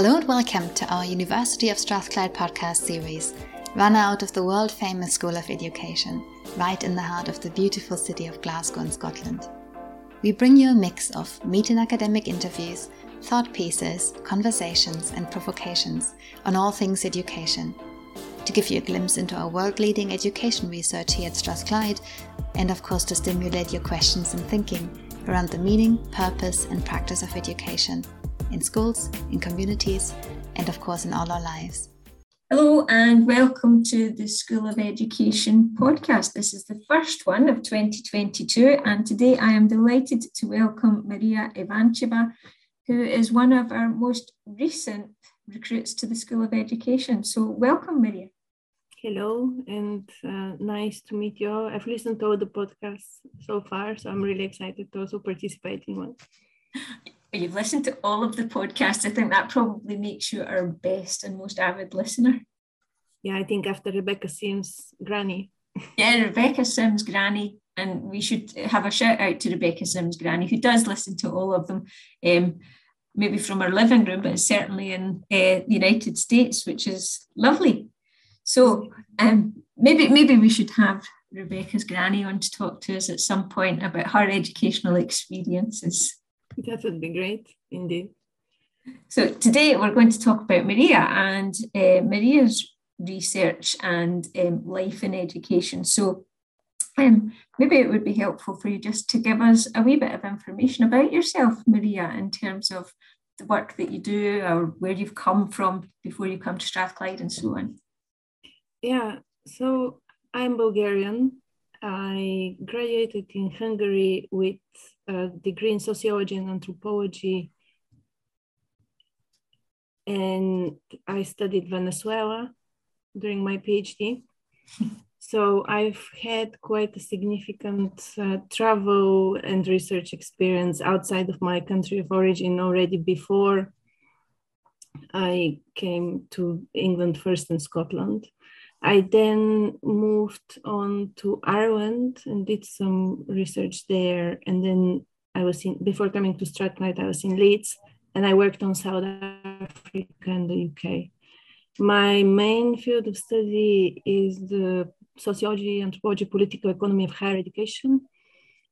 Hello and welcome to our University of Strathclyde podcast series, run out of the world-famous School of Education, right in the heart of the beautiful city of Glasgow in Scotland. We bring you a mix of meet and academic interviews, thought pieces, conversations and provocations on all things education, to give you a glimpse into our world-leading education research here at Strathclyde, and of course to stimulate your questions and thinking around the meaning, purpose and practice of education, in schools, in communities, and of course in all our lives. Hello and welcome to the School of Education podcast. This is the first one of 2022, and today I am delighted to welcome Maria Evancheva, who is one of our most recent recruits to the School of Education. So welcome, Maria. Hello, and nice to meet you all. I've listened to all the podcasts so far, so I'm really excited to also participate in one. You've listened to all of the podcasts. I think that probably makes you our best and most avid listener. Yeah, I think after Rebecca Sims, Granny. Yeah, Rebecca Sims, Granny. And we should have a shout out to Rebecca Sims, Granny, who does listen to all of them, maybe from her living room, but certainly in the United States, which is lovely. So maybe we should have Rebecca's Granny on to talk to us at some point about her educational experiences. That would be great, indeed. So today we're going to talk about Maria and Maria's research and life in education. So maybe it would be helpful for you just to give us a wee bit of information about yourself, Maria, in terms of the work that you do or where you've come from before you come to Strathclyde and so on. Yeah, so I'm Bulgarian. I graduated in Hungary with a degree in sociology and anthropology, and I studied Venezuela during my PhD. So I've had quite a significant travel and research experience outside of my country of origin already before I came to England first and Scotland. I then moved on to Ireland and did some research there. And then I was before coming to Strathclyde, I was in Leeds and I worked on South Africa and the UK. My main field of study is the sociology, anthropology, political economy of higher education.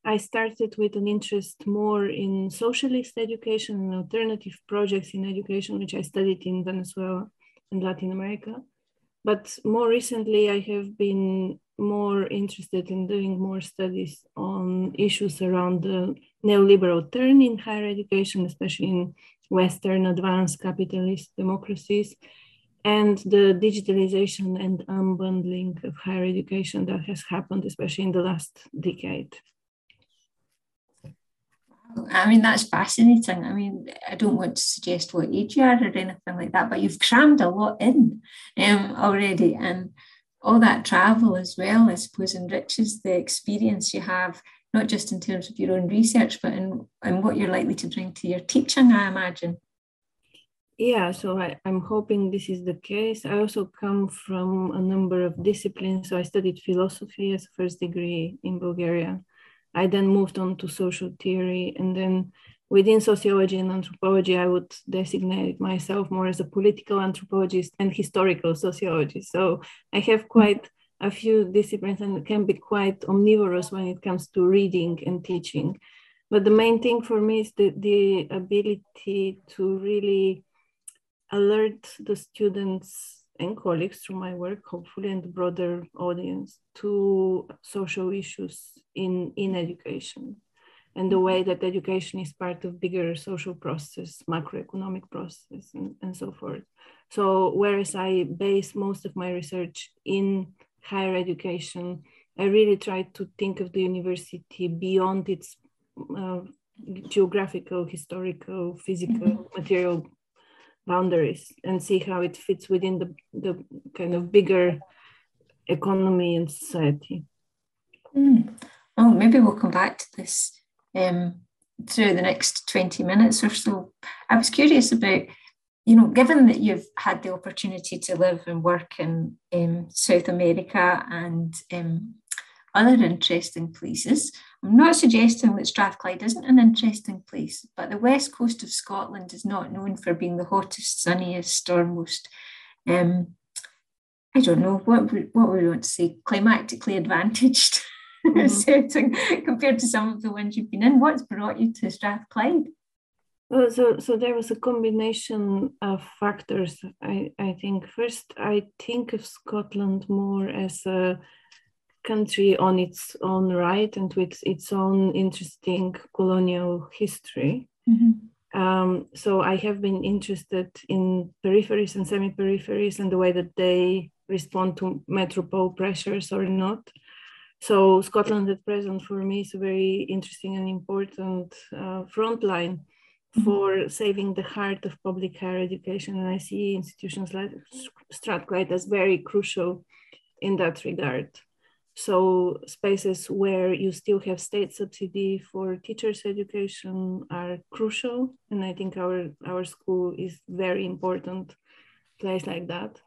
I started with an interest more in socialist education and alternative projects in education, which I studied in Venezuela and Latin America. But more recently, I have been more interested in doing more studies on issues around the neoliberal turn in higher education, especially in Western advanced capitalist democracies, and the digitalization and unbundling of higher education that has happened, especially in the last decade. I mean, that's fascinating. I mean, I don't want to suggest what age you are or anything like that, but you've crammed a lot in already. And all that travel as well, I suppose, enriches the experience you have, not just in terms of your own research, but in what you're likely to bring to your teaching, I imagine. Yeah, so I'm hoping this is the case. I also come from a number of disciplines. So I studied philosophy as a first degree in Bulgaria. I then moved on to social theory, and then within sociology and anthropology, I would designate myself more as a political anthropologist and historical sociologist. So I have quite a few disciplines and can be quite omnivorous when it comes to reading and teaching. But the main thing for me is the ability to really alert the students and colleagues through my work, hopefully, and the broader audience to social issues in education and the way that education is part of bigger social process, macroeconomic process, and so forth. So whereas I base most of my research in higher education, I really try to think of the university beyond its geographical, historical, physical, material boundaries and see how it fits within the kind of bigger economy and society. Well, maybe we'll come back to this through the next 20 minutes or so. I was curious about, given that you've had the opportunity to live and work in South America and other interesting places, I'm not suggesting that Strathclyde isn't an interesting place, but the west coast of Scotland is not known for being the hottest, sunniest, or most, I don't know, what would we want to say, climatically advantaged setting compared to some of the ones you've been in. What's brought you to Strathclyde? Well, so there was a combination of factors, I think. First, I think of Scotland more as a country on its own right and with its own interesting colonial history. Mm-hmm. So I have been interested in peripheries and semi-peripheries and the way that they respond to metropole pressures or not. So Scotland at present for me is a very interesting and important frontline for saving the heart of public higher education. And I see institutions like Strathclyde as very crucial in that regard. So spaces where you still have state subsidy for teachers' education are crucial. And I think our school is very important place like that.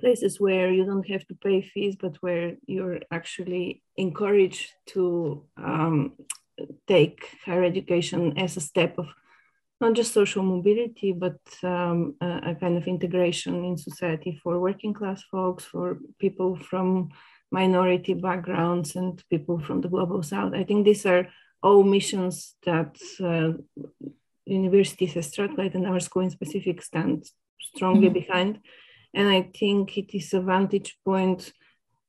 Places where you don't have to pay fees, but where you're actually encouraged to take higher education as a step of not just social mobility, but a kind of integration in society for working class folks, for people from minority backgrounds and people from the global south. I think these are all missions that universities as Strathclyde and our school in specific stand strongly behind. And I think it is a vantage point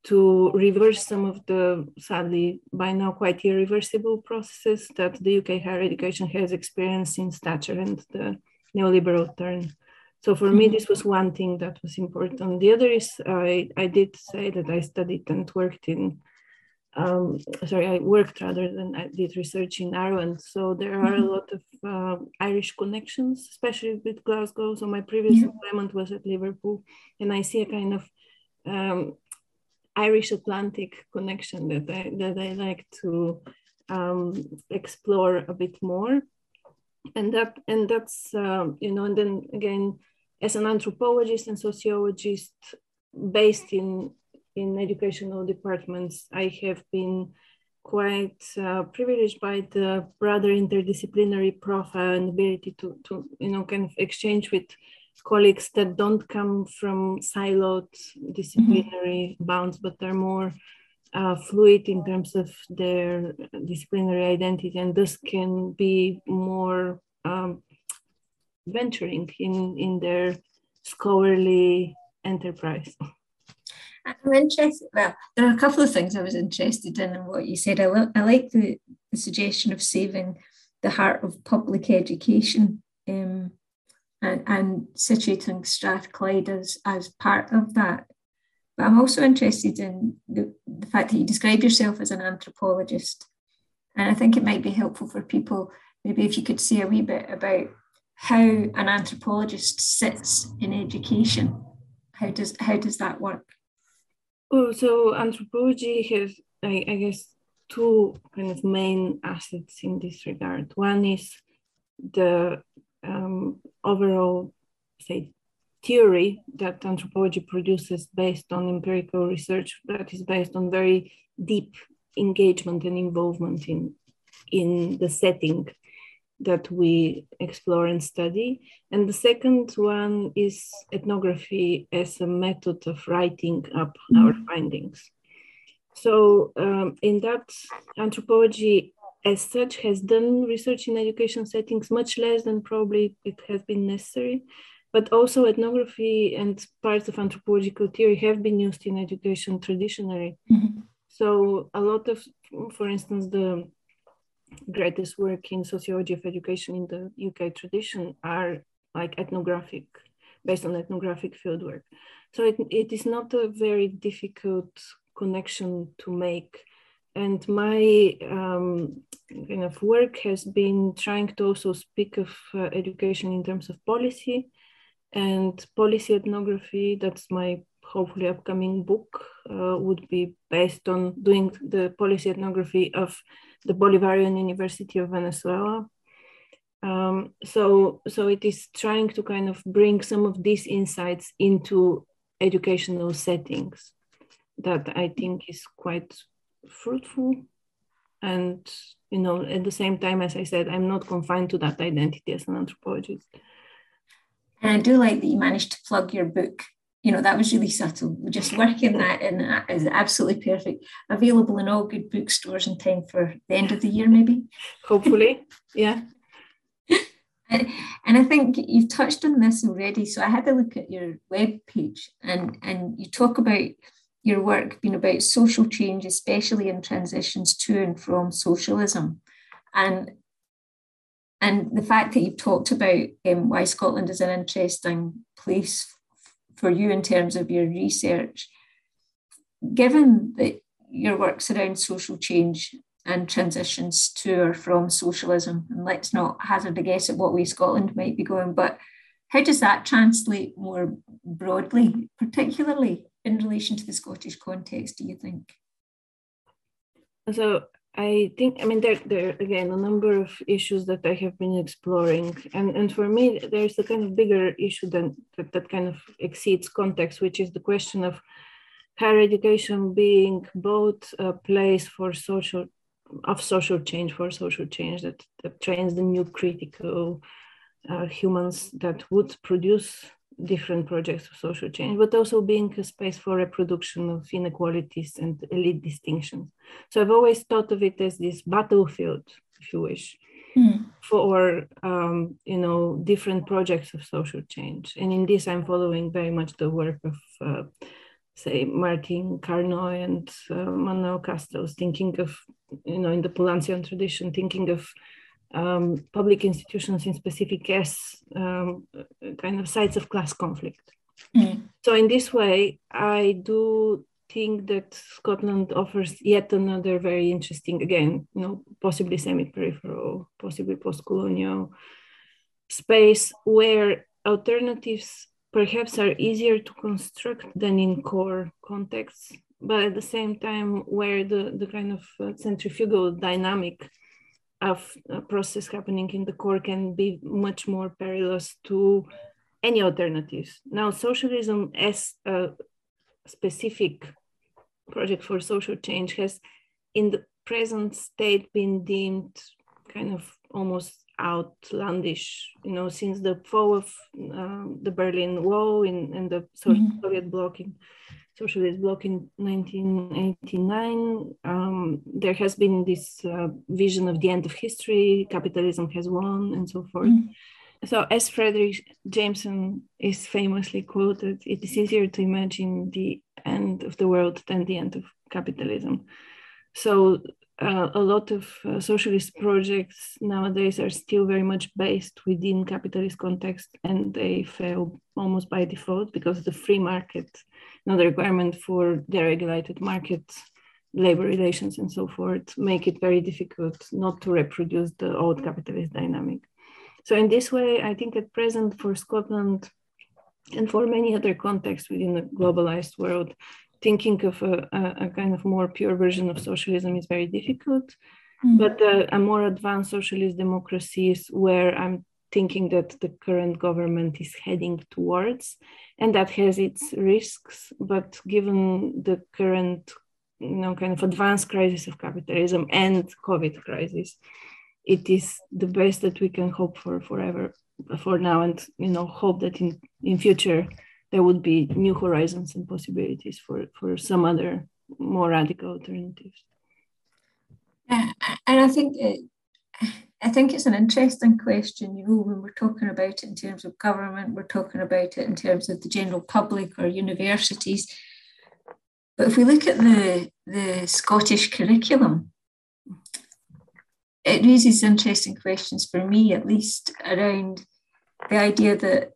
to reverse some of the, sadly, by now quite irreversible processes that the UK higher education has experienced since Thatcher and the neoliberal turn. So for me, this was one thing that was important. The other is I did say that I studied and worked in, I worked rather than I did research in Ireland. So there are a lot of Irish connections, especially with Glasgow. So my previous employment was at Liverpool, and I see a kind of Irish Atlantic connection that I like to explore a bit more, and that's And then again, as an anthropologist and sociologist based in educational departments, I have been quite privileged by the rather interdisciplinary profile and ability to kind of exchange with colleagues that don't come from siloed disciplinary bounds, but are more fluid in terms of their disciplinary identity, and thus can be more venturing in their scholarly enterprise. I'm interested, well, there are a couple of things I was interested in what you said. I like the suggestion of saving the heart of public education. And situating Strathclyde as part of that. But I'm also interested in the fact that you describe yourself as an anthropologist. And I think it might be helpful for people, maybe if you could say a wee bit about how an anthropologist sits in education. How does that work? Oh, so anthropology has, I guess, two kind of main assets in this regard. One is the overall, say, theory that anthropology produces based on empirical research that is based on very deep engagement and involvement in the setting that we explore and study. And the second one is ethnography as a method of writing up our findings. So in that, anthropology as such has done research in education settings, much less than probably it has been necessary, but also ethnography and parts of anthropological theory have been used in education traditionally. Mm-hmm. So a lot of, for instance, the greatest work in sociology of education in the UK tradition are like ethnographic, based on ethnographic fieldwork. So it is not a very difficult connection to make. And my kind of work has been trying to also speak of education in terms of policy and policy ethnography. That's my hopefully upcoming book would be based on doing the policy ethnography of the Bolivarian University of Venezuela. So it is trying to kind of bring some of these insights into educational settings that I think is quite fruitful And, you know, at the same time, as I said, I'm not confined to that identity as an anthropologist. And I do like that you managed to plug your book. You know, that was really subtle. Just working that in is absolutely perfect. Available in all good bookstores in time for the end of the year, maybe? Hopefully, yeah. And I think you've touched on this already. So I had a look at your webpage, and you talk about your work being about social change, especially in transitions to and from socialism. And the fact that you've talked about why Scotland is an interesting place for you in terms of your research, given that your work's around social change and transitions to or from socialism, and let's not hazard a guess at what way Scotland might be going, but how does that translate more broadly, particularly in relation to the Scottish context, do you think? So I think, I mean, there again, a number of issues that I have been exploring. And for me, there's a kind of bigger issue that kind of exceeds context, which is the question of higher education being both a place for social change that trains the new critical humans that would produce different projects of social change, but also being a space for reproduction of inequalities and elite distinctions. So I've always thought of it as this battlefield, if you wish, for you know, different projects of social change. And in this, I'm following very much the work of, say, Martin Carnoy and Manuel Castells, thinking of, you know, in the Poulansian tradition, thinking of public institutions in specific as kind of sites of class conflict. So in this way, I do think that Scotland offers yet another very interesting, again, you know, possibly semi-peripheral, possibly post-colonial space where alternatives perhaps are easier to construct than in core contexts, but at the same time where the kind of centrifugal dynamic of a process happening in the core can be much more perilous to any alternatives. Now, socialism as a specific project for social change has in the present state been deemed kind of almost outlandish, you know, since the fall of the Berlin Wall and the Soviet bloc in Socialist bloc in 1989, there has been this vision of the end of history, capitalism has won, and so forth. So as Frederick Jameson is famously quoted, it is easier to imagine the end of the world than the end of capitalism. So a lot of socialist projects nowadays are still very much based within capitalist context, and they fail almost by default because the free market, you know, the requirement for deregulated market, labor relations and so forth, make it very difficult not to reproduce the old capitalist dynamic. So in this way, I think at present for Scotland and for many other contexts within the globalized world, thinking of a kind of more pure version of socialism is very difficult, but a more advanced socialist democracy is where I'm thinking that the current government is heading towards, and that has its risks. But given the current, you know, kind of advanced crisis of capitalism and COVID crisis, it is the best that we can hope for forever, for now, and, you know, hope that in future there would be new horizons and possibilities for some other more radical alternatives. And I think it's an interesting question, you know, when we're talking about it in terms of government, we're talking about it in terms of the general public or universities. But if we look at the Scottish curriculum, it raises interesting questions for me, at least, around the idea that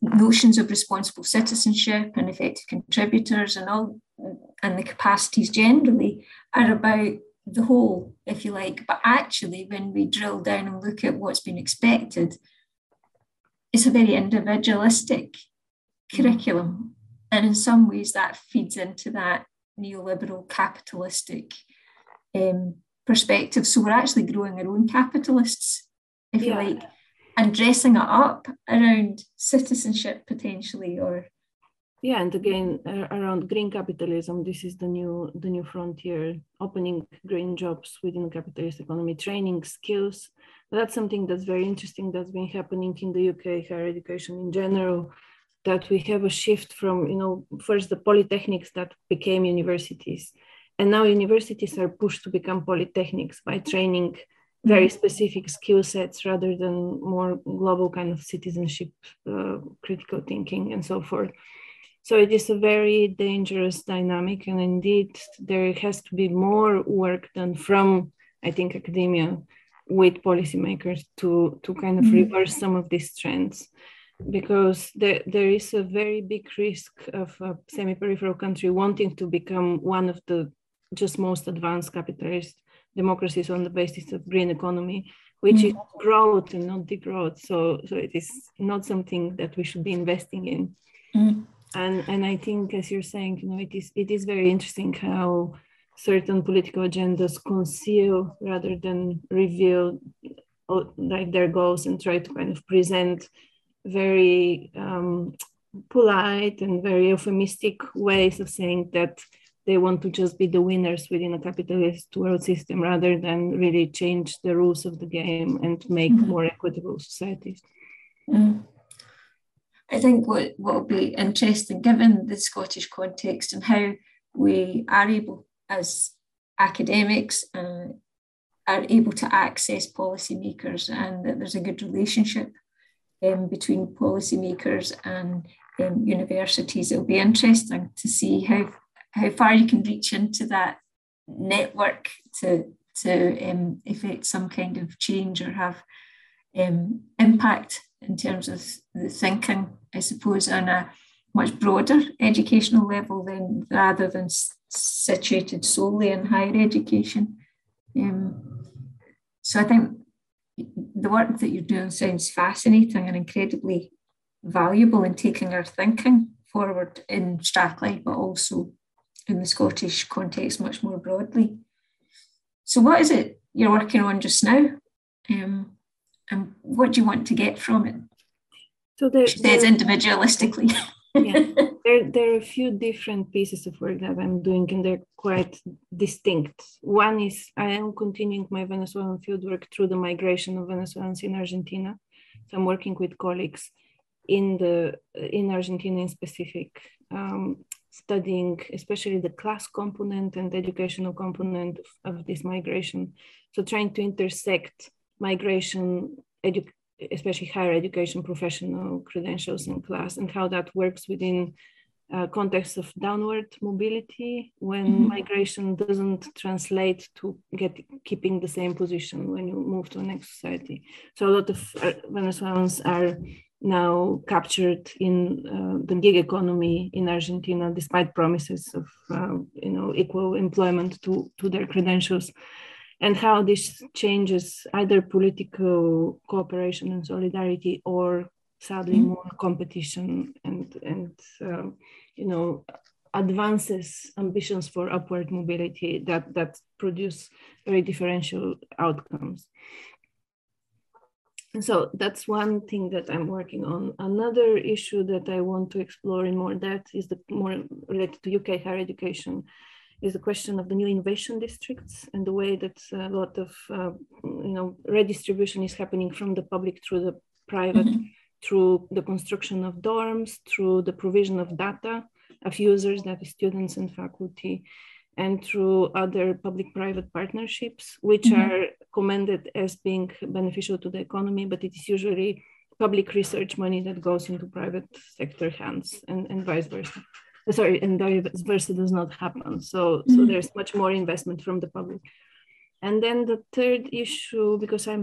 notions of responsible citizenship and effective contributors and the capacities generally are about the whole, if you like, but actually when we drill down and look at what's been expected, it's a very individualistic curriculum, and in some ways that feeds into that neoliberal capitalistic perspective. So we're actually growing our own capitalists, if you like, and dressing it up around citizenship potentially, or Yeah, and again, around green capitalism, this is the new frontier, opening green jobs within capitalist economy, training skills. That's something that's very interesting that's been happening in the UK higher education in general, that we have a shift from, you know, first the polytechnics that became universities, and now universities are pushed to become polytechnics by training very specific skill sets rather than more global kind of citizenship, critical thinking and so forth. So it is a very dangerous dynamic, and indeed there has to be more work done from, I think, academia with policymakers to kind of reverse some of these trends, because there is a very big risk of a semi-peripheral country wanting to become one of the just most advanced capitalist democracies on the basis of green economy, which is growth and not degrowth. So it is not something that we should be investing in. And I think, as you're saying, you know, it is very interesting how certain political agendas conceal rather than reveal, like, their goals, and try to kind of present very polite and very euphemistic ways of saying that they want to just be the winners within a capitalist world system rather than really change the rules of the game and make more equitable societies. I think what will be interesting, given the Scottish context and how we are able, as academics, are able to access policymakers, and that there's a good relationship between policymakers and universities. It'll be interesting to see how far you can reach into that network to effect some kind of change, or have impact in terms of the thinking, I suppose, on a much broader educational level rather than situated solely in higher education. So I think the work that you're doing sounds fascinating and incredibly valuable in taking our thinking forward in Strathclyde, but also in the Scottish context much more broadly. So what is it you're working on just now? And what do you want to get from it? So she says individualistically. Yeah, there are a few different pieces of work that I'm doing, and they're quite distinct. One is I am continuing my Venezuelan fieldwork through the migration of Venezuelans in Argentina. So I'm working with colleagues in Argentina in specific, studying especially the class component and the educational component of this migration. So trying to intersect migration, especially higher education, professional credentials and class, and how that works within context of downward mobility when migration doesn't translate to keeping the same position when you move to the next society. So a lot of Venezuelans are now captured in the gig economy in Argentina, despite promises of equal employment to their credentials. And how this changes either political cooperation and solidarity, or sadly more competition and advances, ambitions for upward mobility that produce very differential outcomes. And so that's one thing that I'm working on. Another issue that I want to explore in more depth is the more related to UK higher education. Is the question of the new innovation districts and the way that a lot of redistribution is happening from the public through the private, through the construction of dorms, through the provision of data of users, that is students and faculty, and through other public-private partnerships, which are commended as being beneficial to the economy, but it is usually public research money that goes into private sector hands and vice versa. Sorry, and vice versa does not happen. So there's much more investment from the public. And then the third issue, because I'm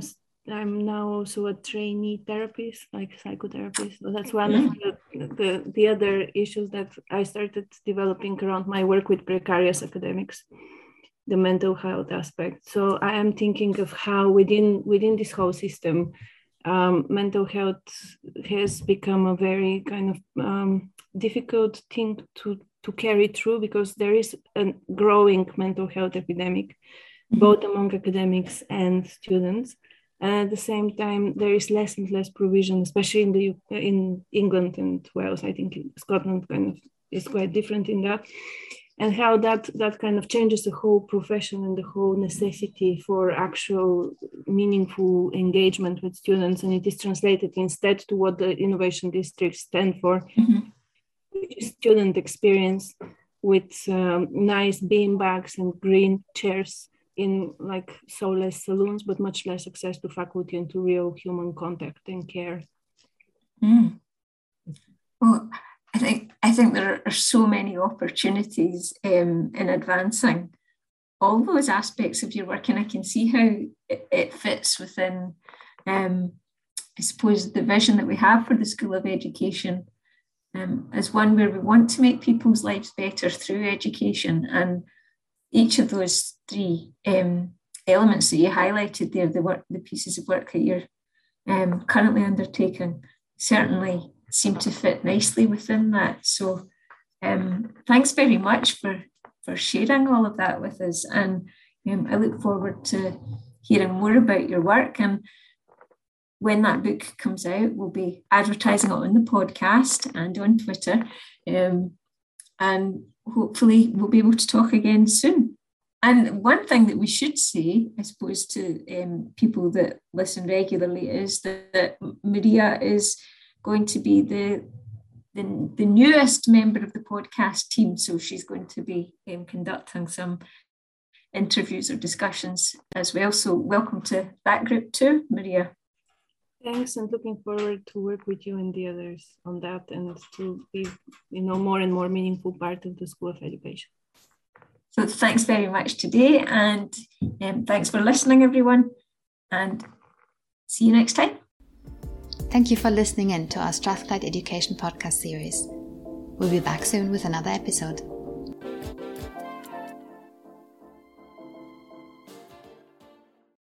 now also a trainee therapist, like psychotherapist. So that's one of the other issues that I started developing around my work with precarious academics, the mental health aspect. So I am thinking of how within this whole system, mental health has become a very kind of difficult thing to carry through, because there is a growing mental health epidemic, both among academics and students. At the same time, there is less and less provision, especially in the UK, in England and Wales. I think Scotland kind of is quite different in that, and how that kind of changes the whole profession and the whole necessity for actual meaningful engagement with students. And it is translated instead to what the innovation districts stand for, which is student experience with nice beanbags and green chairs in like soulless saloons, but much less access to faculty and to real human contact and care. Well, I think there are so many opportunities in advancing all those aspects of your work, and I can see how it fits within, I suppose, the vision that we have for the School of Education as one where we want to make people's lives better through education. And each of those three elements that you highlighted there, the pieces of work that you're currently undertaking, certainly seem to fit nicely within that. So thanks very much for sharing all of that with us. And I look forward to hearing more about your work. And when that book comes out, we'll be advertising it on the podcast and on Twitter. And hopefully we'll be able to talk again soon. And one thing that we should say, I suppose, to people that listen regularly is that Maria is going to be the newest member of the podcast team. So she's going to be conducting some interviews or discussions as well. So welcome to that group too, Maria. Thanks, and looking forward to work with you and the others on that, and to be, more and more meaningful part of the School of Education. So thanks very much today, and thanks for listening, everyone, and see you next time. Thank you for listening in to our Strathclyde Education podcast series. We'll be back soon with another episode.